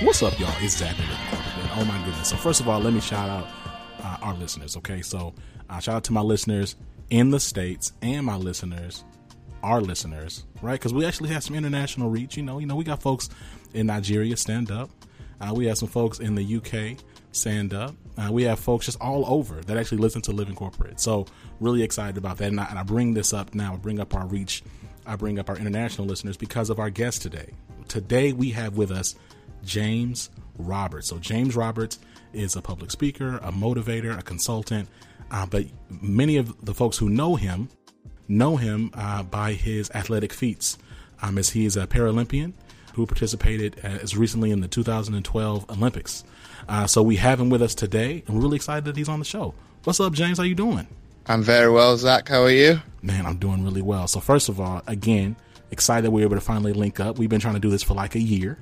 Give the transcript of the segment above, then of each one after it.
What's up, y'all? It's Zach and Living Corporate. Oh my goodness. So first of all, let me shout out our listeners, okay? So shout out to my listeners in the States and my listeners, our listeners, right? Because we actually have some international reach. You know, we got folks in Nigeria, stand up. We have some folks in the UK, stand up. We have folks just all over that actually listen to Living Corporate. So really excited about that. And I bring this up now. I bring up our reach. I bring up our international listeners because of our guest today. Today we have with us James Roberts. So James Roberts is a public speaker, a motivator, a consultant. But many of the folks who know him by his athletic feats, as he is a Paralympian who participated as recently in the 2012 Olympics. So we have him with us today, and we're really excited that he's on the show. What's up, James? How you doing? I'm very well, Zach. How are you? Man, I'm doing really well. So first of all, again, excited we were able to finally link up. We've been trying to do this for like a year.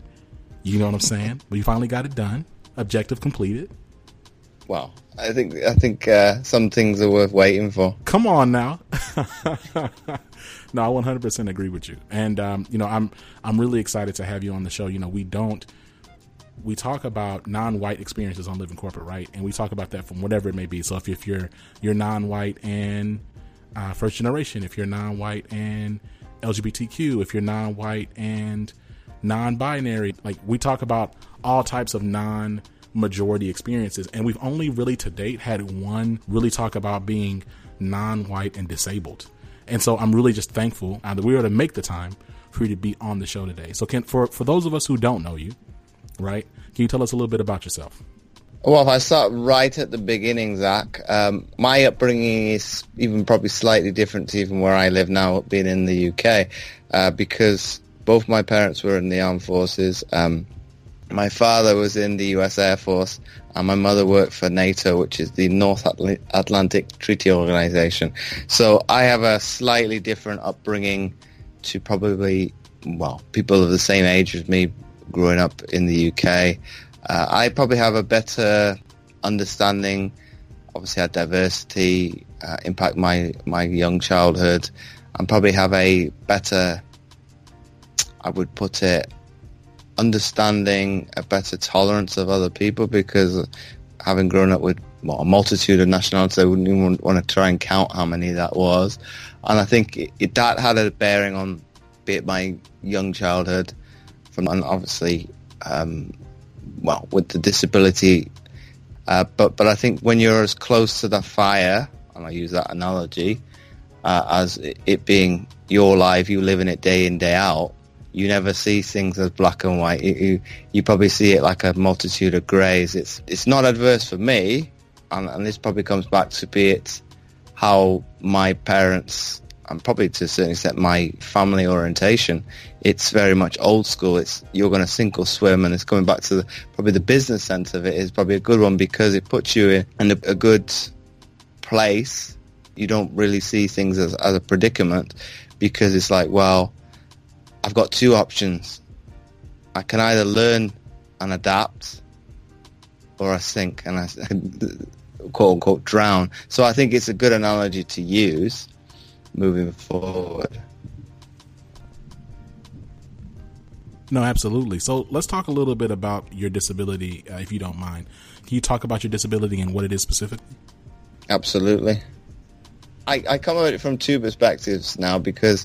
You know what I'm saying? We finally got it done. Objective completed. Wow. I think some things are worth waiting for. Come on now. No, I 100% agree with you. And, you know, I'm really excited to have you on the show. You know, we talk about non-white experiences on Living Corporate, right? And we talk about that from whatever it may be. So if you're non-white and first generation, if you're non-white and LGBTQ, if you're non-white and non-binary, like we talk about all types of non-majority experiences. And we've only really to date had one really talk about being non-white and disabled. And so I'm really just thankful that we were able to make the time for you to be on the show today. So for those of us who don't know you, right, can you tell us a little bit about yourself? Well, if I start right at the beginning, Zach, my upbringing is even probably slightly different to even where I live now, being in the UK, because both my parents were in the armed forces. My father was in the US Air Force, and my mother worked for NATO, which is the North Atlantic Treaty Organization. So I have a slightly different upbringing to probably, well, people of the same age as me growing up in the UK. I probably have a better understanding, obviously, how diversity impact my young childhood, and probably have a better, I would put it, understanding, a better tolerance of other people, because having grown up with a multitude of nationalities, I wouldn't even want to try and count how many that was. And I think that had a bearing on my young childhood, and obviously with the disability, but I think when you're as close to the fire, and I use that analogy, as it being your life, you live in it day in, day out. You never see things as black and white. You probably see it like a multitude of greys. It's not adverse for me, and this probably comes back to be it how my parents, and probably to a certain extent my family orientation, it's very much old school. It's you're going to sink or swim, and it's coming back to probably the business sense of it is probably a good one, because it puts you in a good place. You don't really see things as a predicament, because it's like, well, I've got two options. I can either learn and adapt, or I sink and I quote unquote drown. So I think it's a good analogy to use moving forward. No, absolutely. So let's talk a little bit about your disability, if you don't mind. Can you talk about your disability and what it is specifically? Absolutely. I come at it from two perspectives now, because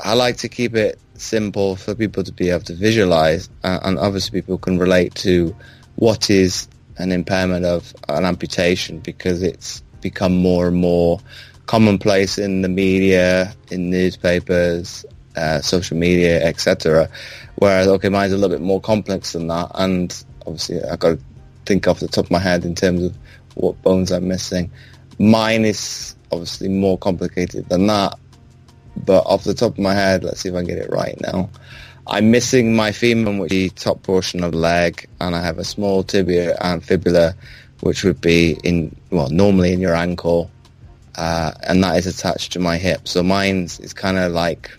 I like to keep it simple for people to be able to visualize, and obviously people can relate to what is an impairment of an amputation, because it's become more and more commonplace in the media, in newspapers, social media, etc. Whereas, okay, mine's a little bit more complex than that, and obviously I've got to think off the top of my head in terms of what bones I'm missing. Mine is obviously more complicated than that, but off the top of my head, let's see if I can get it right now. I'm missing my femur, which is the top portion of the leg, and I have a small tibia and fibula, which would be normally in your ankle, and that is attached to my hip. So mine is kind of like,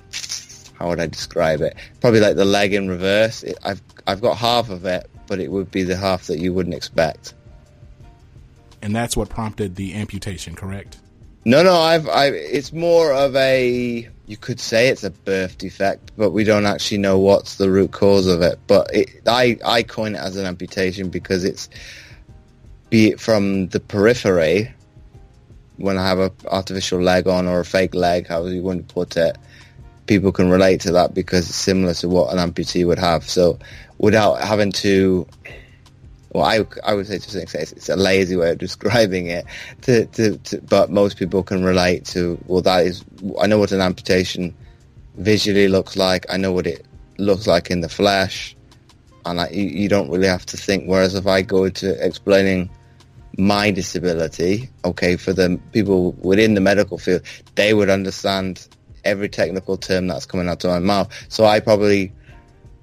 how would I describe it? Probably like the leg in reverse. I've got half of it, but it would be the half that you wouldn't expect. And that's what prompted the amputation, correct? No. It's more of a, you could say it's a birth defect, but we don't actually know what's the root cause of it. But I coin it as an amputation because it's, be it from the periphery, when I have an artificial leg on or a fake leg, however you want to put it, people can relate to that because it's similar to what an amputee would have. So without having to, well, I would say to some extent it's a lazy way of describing it, but most people can relate to, well, that is, I know what an amputation visually looks like, I know what it looks like in the flesh, and you don't really have to think. Whereas if I go to explaining my disability, okay, for the people within the medical field, they would understand every technical term that's coming out of my mouth. So I probably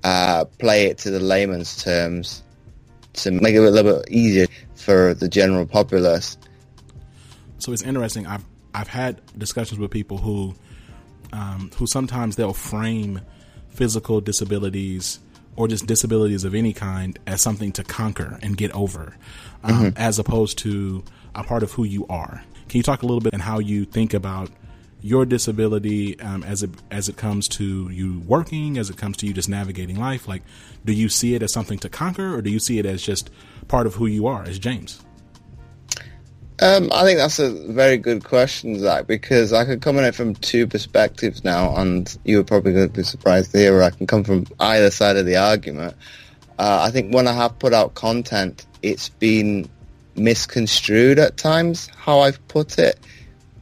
play it to the layman's terms to make it a little bit easier for the general populace. So it's interesting. I've had discussions with people who sometimes they'll frame physical disabilities or just disabilities of any kind as something to conquer and get over, as opposed to a part of who you are. Can you talk a little bit on how you think about your disability as it comes to you working, as it comes to you just navigating life? Like, do you see it as something to conquer, or do you see it as just part of who you are as James? I think that's a very good question, Zach, because I could come at it from two perspectives now, and you were probably going to be surprised to hear where I can come from either side of the argument. I think when I have put out content, it's been misconstrued at times, how I've put it.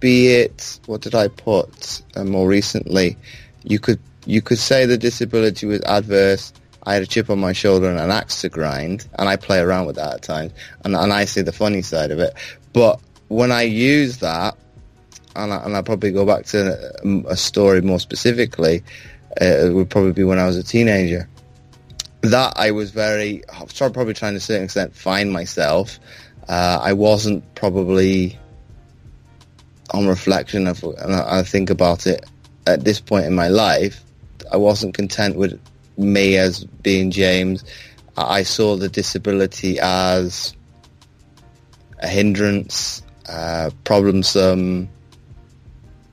Be it, what did I put more recently? You could say the disability was adverse. I had a chip on my shoulder and an axe to grind, and I play around with that at times, and I see the funny side of it. But when I use that, and I probably go back to a story more specifically, it would probably be when I was a teenager. That I was probably trying to a certain extent find myself. I wasn't probably, on reflection, and I think about it at this point in my life, I wasn't content with me as being James. I saw the disability as a hindrance, problemsome,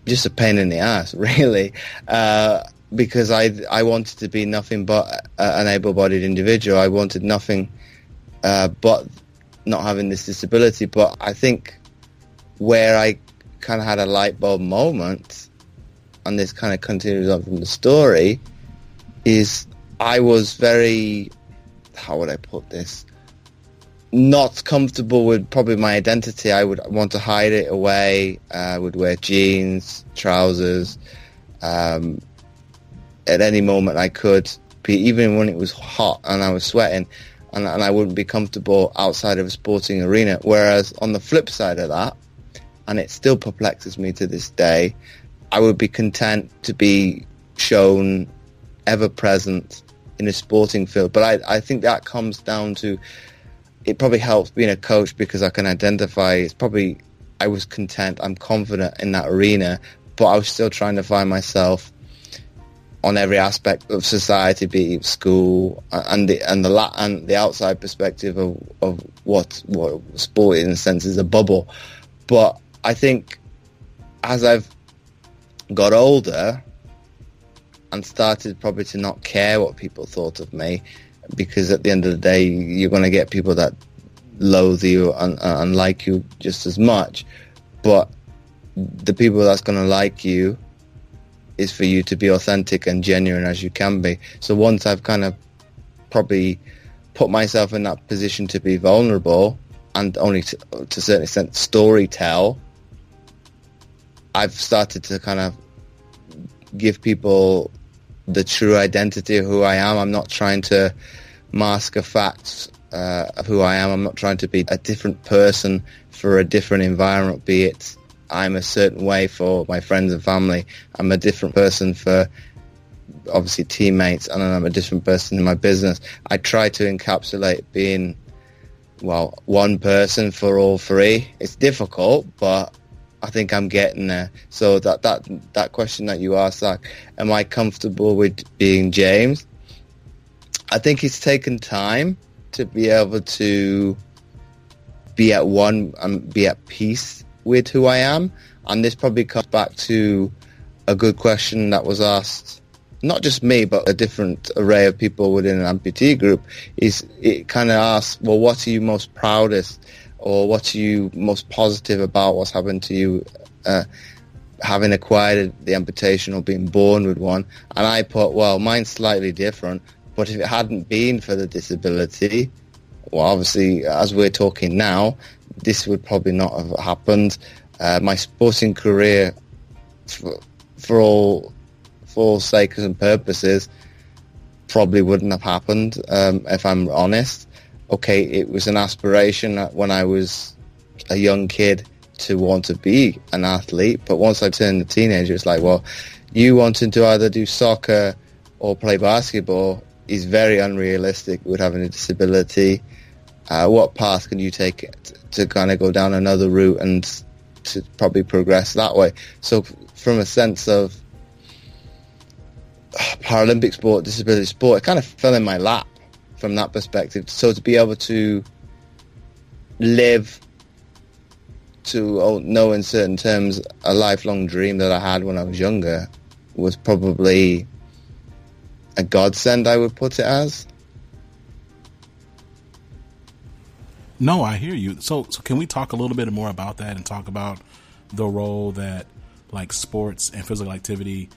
just a pain in the ass, really, because I wanted to be nothing but an able-bodied individual. I wanted nothing but not having this disability. But I think where I kind of had a light bulb moment, and this kind of continues on from the story, is I was very, how would I put this, not comfortable with probably my identity. I would want to hide it away. I would wear jeans, trousers, at any moment I could, even when it was hot and I was sweating, and I wouldn't be comfortable outside of a sporting arena. Whereas on the flip side of that, and it still perplexes me to this day, I would be content to be shown ever present in a sporting field. But I think that comes down to, it probably helps being a coach because I can identify, it's probably, I was content, I'm confident in that arena, but I was still trying to find myself on every aspect of society, be it school and the outside perspective of what sport in a sense is a bubble. But I think as I've got older and started probably to not care what people thought of me, because at the end of the day, you're going to get people that loathe you and like you just as much. But the people that's going to like you is for you to be authentic and genuine as you can be. So once I've kind of probably put myself in that position to be vulnerable, and only to a certain extent story tell, I've started to kind of give people the true identity of who I am. I'm not trying to mask a fact of who I am. I'm not trying to be a different person for a different environment, be it I'm a certain way for my friends and family, I'm a different person for obviously teammates, and I'm a different person in my business. I try to encapsulate being, well, one person for all three. It's difficult, but I think I'm getting there. So that question that you asked, like, am I comfortable with being James? I think it's taken time to be able to be at one and be at peace with who I am. And this probably comes back to a good question that was asked, not just me, but a different array of people within an amputee group, is it kind of asks, well, what are you most proudest or what are you most positive about what's happened to you having acquired the amputation or being born with one? And I put, well, mine's slightly different, but if it hadn't been for the disability, well, obviously, as we're talking now, this would probably not have happened. My sporting career, for all sakes and purposes, probably wouldn't have happened, if I'm honest. Okay, it was an aspiration when I was a young kid to want to be an athlete, but once I turned a teenager, it's like, well, you wanting to either do soccer or play basketball is very unrealistic with having a disability. What path can you take to kind of go down another route and to probably progress that way? So from a sense of Paralympic sport, disability sport, it kind of fell in my lap from that perspective. So to be able to live to know in certain terms a lifelong dream that I had when I was younger was probably a godsend, I would put it as. No, I hear you. So can we talk a little bit more about that and talk about the role that like sports and physical activity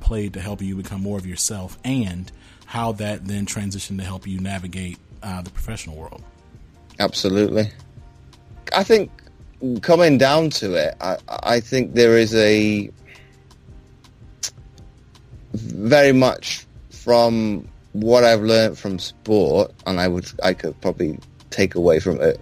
played to help you become more of yourself, and how that then transitioned to help you navigate the professional world? Absolutely. I think coming down to it, I think there is a very much from what I've learned from sport, and I could probably take away from it,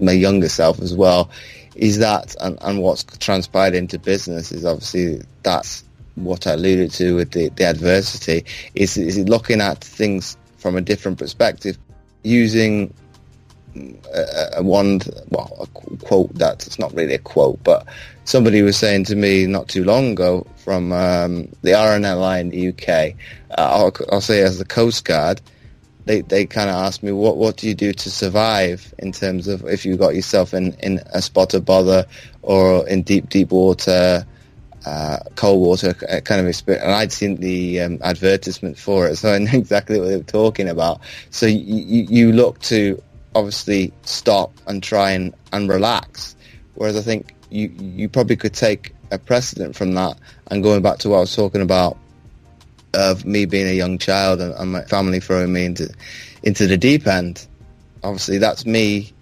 my younger self as well, is that, and what's transpired into business is obviously that's what I alluded to with the adversity, is looking at things from a different perspective, using a quote that's not really a quote, but somebody was saying to me not too long ago from the RNLI in the UK, I'll say as the Coast Guard, they kind of asked me, what do you do to survive in terms of if you got yourself in a spot of bother or in deep water, cold water kind of experience. And I'd seen the advertisement for it, so I know exactly what they were talking about. So you look to obviously stop and try and relax, whereas I think you probably could take a precedent from that. And going back to what I was talking about, of me being a young child and my family throwing me into the deep end, obviously that's me,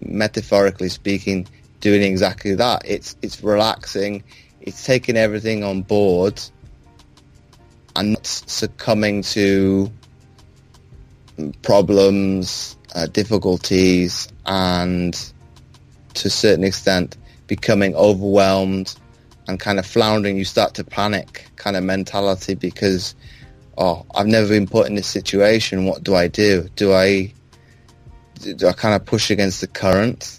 metaphorically speaking, doing exactly that. It's relaxing, it's taking everything on board and not succumbing to problems, difficulties, and to a certain extent becoming overwhelmed and kind of floundering. You start to panic kind of mentality because, I've never been put in this situation, what do I do? Do I kind of push against the current?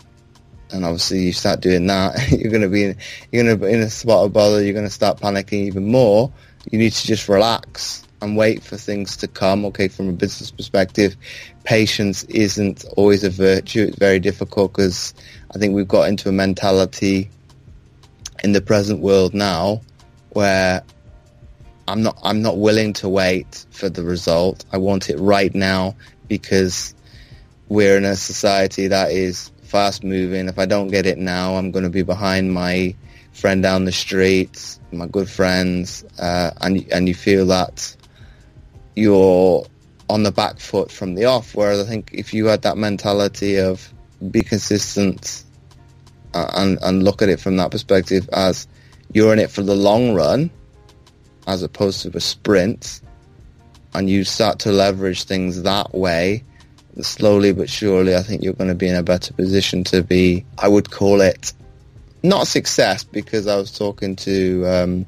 And obviously you start doing that, you're going to be in a spot of bother, you're going to start panicking even more. You need to just relax and wait for things to come. Okay, from a business perspective, patience isn't always a virtue. It's very difficult because I think we've got into a mentality in the present world now where I'm not willing to wait for the result. I want it right now because we're in a society that is fast moving. If I don't get it now, I'm going to be behind my friend down the street, my good friends, and you feel that you're on the back foot from the off. Whereas I think if you had that mentality of be consistent and look at it from that perspective as you're in it for the long run as opposed to a sprint, and you start to leverage things that way, slowly but surely I think you're going to be in a better position to be, I would call it, not success, because I was talking to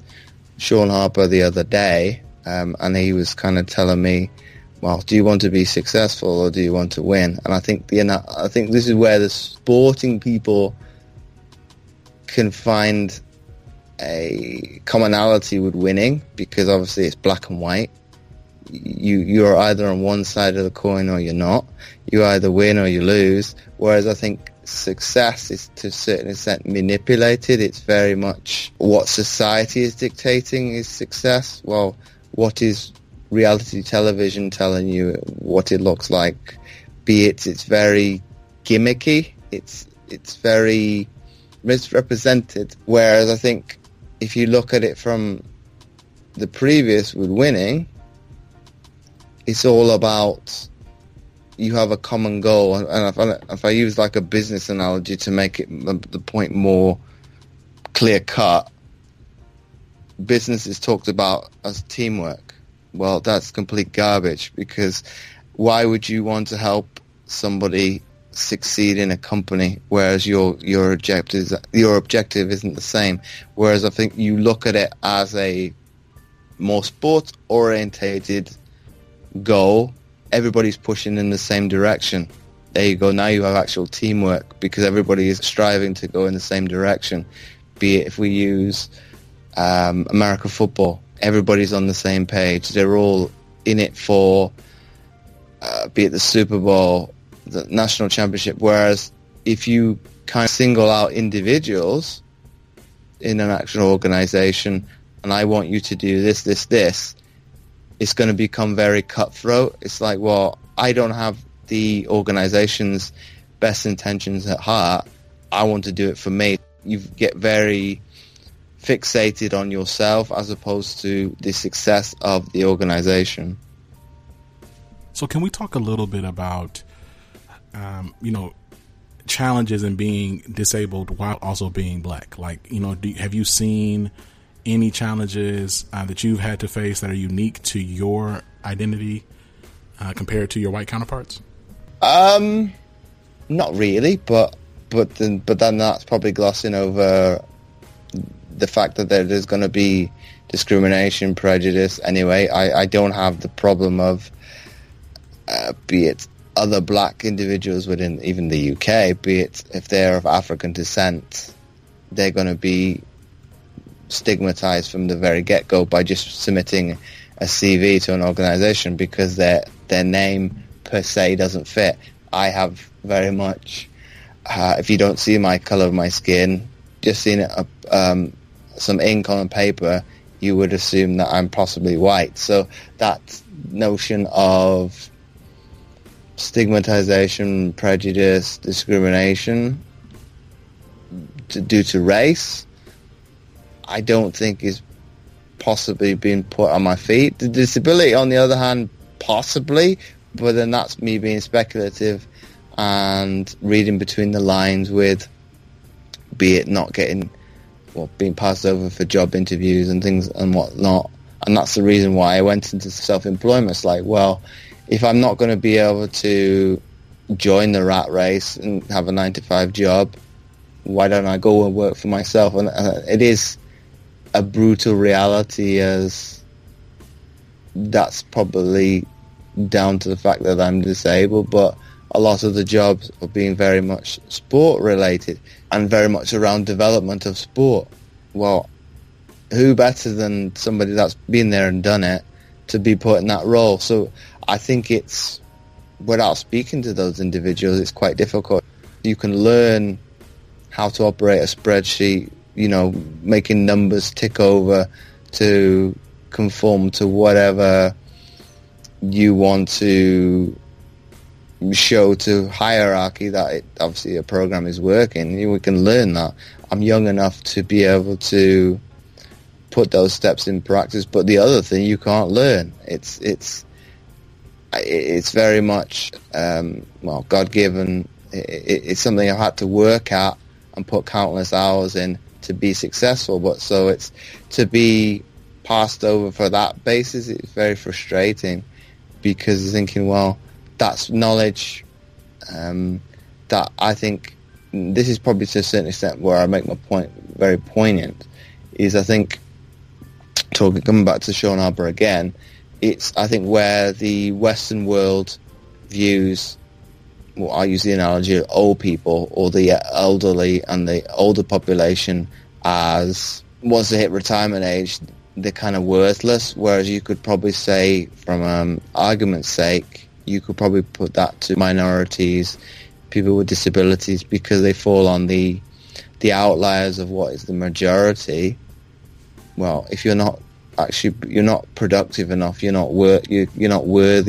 Sean Harper the other day, and he was kind of telling me, well, do you want to be successful or do you want to win? And I think this is where the sporting people can find a commonality with winning, because obviously it's black and white. You're either on one side of the coin or you're not. You either win or you lose. Whereas I think success is to a certain extent manipulated. It's very much what society is dictating is success. Well, what is reality television telling you what it looks like? Be it, it's very gimmicky. It's very misrepresented. Whereas I think if you look at it from the previous with winning, it's all about you have a common goal. And if I use like a business analogy to make it the point more clear cut, business is talked about as teamwork. Well, that's complete garbage, because why would you want to help somebody succeed in a company whereas your objective isn't the same? Whereas I think you look at it as a more sports orientated goal. Everybody's pushing in the same direction. There you go. Now you have actual teamwork, because everybody is striving to go in the same direction. Be it if we use American football, everybody's on the same page. They're all in it for, be it the Super Bowl, the national championship. Whereas if you kind of single out individuals in an actual organization, and I want you to do this, this, this, it's going to become very cutthroat. It's like, well, I don't have the organization's best intentions at heart. I want to do it for me. You get very fixated on yourself as opposed to the success of the organization. So can we talk a little bit about, challenges in being disabled while also being black? Like, have you seen any challenges that you've had to face that are unique to your identity compared to your white counterparts? Not really, but then that's probably glossing over the fact that there's going to be discrimination, prejudice. Anyway, I don't have the problem of be it other black individuals within even the UK, be it if they're of African descent, they're going to be stigmatized from the very get-go by just submitting a CV to an organization, because their name per se doesn't fit. I have very much, if you don't see my color of my skin, just seeing some ink on paper, you would assume that I'm possibly white. So that notion of stigmatization, prejudice, discrimination due to race, I don't think is possibly being put on my feet. The disability, on the other hand, possibly, but then that's me being speculative and reading between the lines with, be it not getting, well, being passed over for job interviews and things and whatnot. And that's the reason why I went into self-employment. It's like, well, if I'm not going to be able to join the rat race and have a 9-to-5 job, why don't I go and work for myself? And it is a brutal reality, as that's probably down to the fact that I'm disabled, but a lot of the jobs are being very much sport related and very much around development of sport. Well, who better than somebody that's been there and done it to be put in that role? So I think it's, without speaking to those individuals, it's quite difficult. You can learn how to operate a spreadsheet, making numbers tick over to conform to whatever you want to show to hierarchy that obviously a program is working. We can learn that. I'm young enough to be able to put those steps in practice, but the other thing you can't learn. It's very much God-given. It's something I've had to work at and put countless hours in to be successful. But so it's to be passed over for that basis, it's very frustrating, because you're thinking, well, that's knowledge that I think, this is probably to a certain extent where I make my point very poignant, is I think, coming back to Sean Harper again, it's I think where the Western world views, well, I use the analogy of old people or the elderly and the older population as, once they hit retirement age, they're kind of worthless. Whereas you could probably say, from argument's sake, you could probably put that to minorities, people with disabilities because they fall on the outliers of what is the majority. Well, if you're not actually, you're not productive enough, you're not worthy,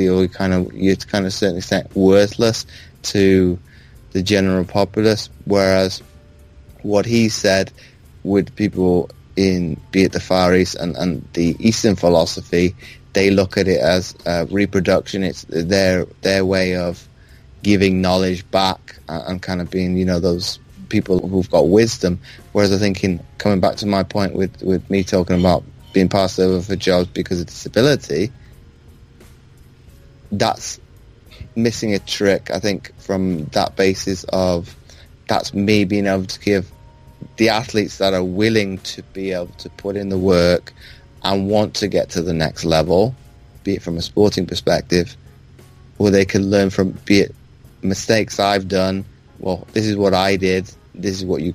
or you're kind of a certain extent worthless to the general populace. Whereas what he said with people be it the Far East and the Eastern philosophy, they look at it as reproduction. It's their way of giving knowledge back and kind of being, those people who've got wisdom. Whereas I think, coming back to my point with me talking about being passed over for jobs because of disability, that's missing a trick, I think, from that basis of that's me being able to give the athletes that are willing to be able to put in the work and want to get to the next level, be it from a sporting perspective, or they can learn from, be it mistakes I've done. Well, this is what I did. This is what you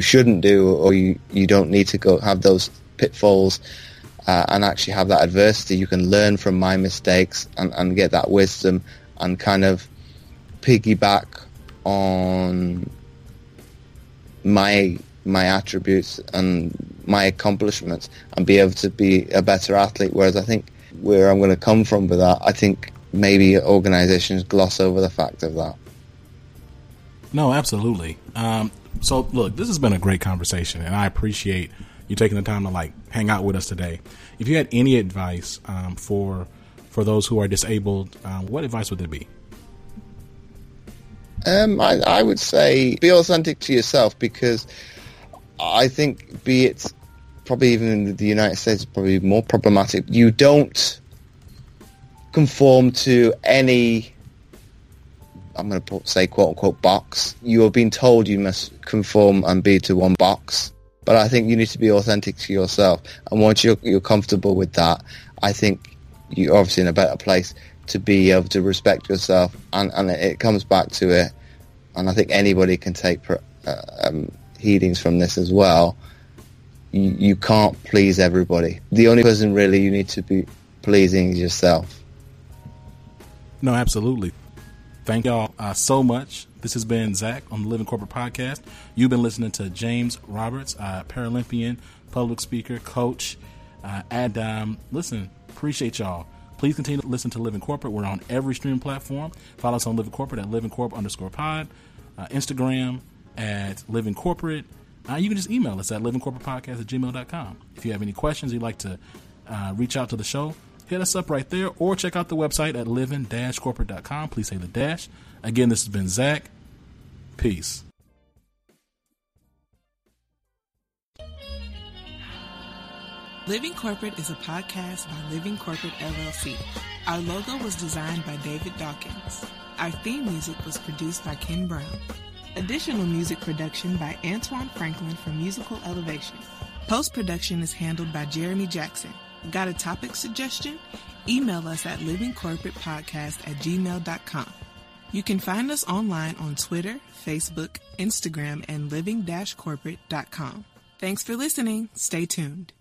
shouldn't do, or you don't need to go have those pitfalls and actually have that adversity. You can learn from my mistakes and get that wisdom and kind of piggyback on my attributes and my accomplishments and be able to be a better athlete. Whereas I think where I'm going to come from with that, I think maybe organizations gloss over the fact of that. No, absolutely. So look, this has been a great conversation, and I appreciate you taking the time to hang out with us today. If you had any advice for those who are disabled, what advice would it be? I would say be authentic to yourself, because I think, be it probably even in the United States, probably more problematic. You don't conform to any, I'm going to say, quote unquote, box. You are being told you must conform and be to one box. But I think you need to be authentic to yourself. And once you're comfortable with that, I think you're obviously in a better place to be able to respect yourself, and it comes back to it. And I think anybody can take heedings from this as well. You can't please everybody. The only person really you need to be pleasing is yourself. No, absolutely. Thank y'all so much. This has been Zach on the Living Corporate Podcast. You've been listening to James Roberts, Paralympian, public speaker, coach, and listen, appreciate y'all. Please continue to listen to Living Corporate. We're on every stream platform. Follow us on Living Corporate at livingcorp_pod, Instagram at Living Corporate. You can just email us at livingcorporatepodcast@gmail.com. If you have any questions, you'd like to reach out to the show, hit us up right there, or check out the website at living-corporate.com. Please say the dash. Again, this has been Zach. Peace. Living Corporate is a podcast by Living Corporate LLC. Our logo was designed by David Dawkins. Our theme music was produced by Ken Brown. Additional music production by Antoine Franklin for Musical Elevation. Post-production is handled by Jeremy Jackson. Got a topic suggestion? Email us at livingcorporatepodcast@gmail.com. You can find us online on Twitter, Facebook, Instagram, and living-corporate.com. Thanks for listening. Stay tuned.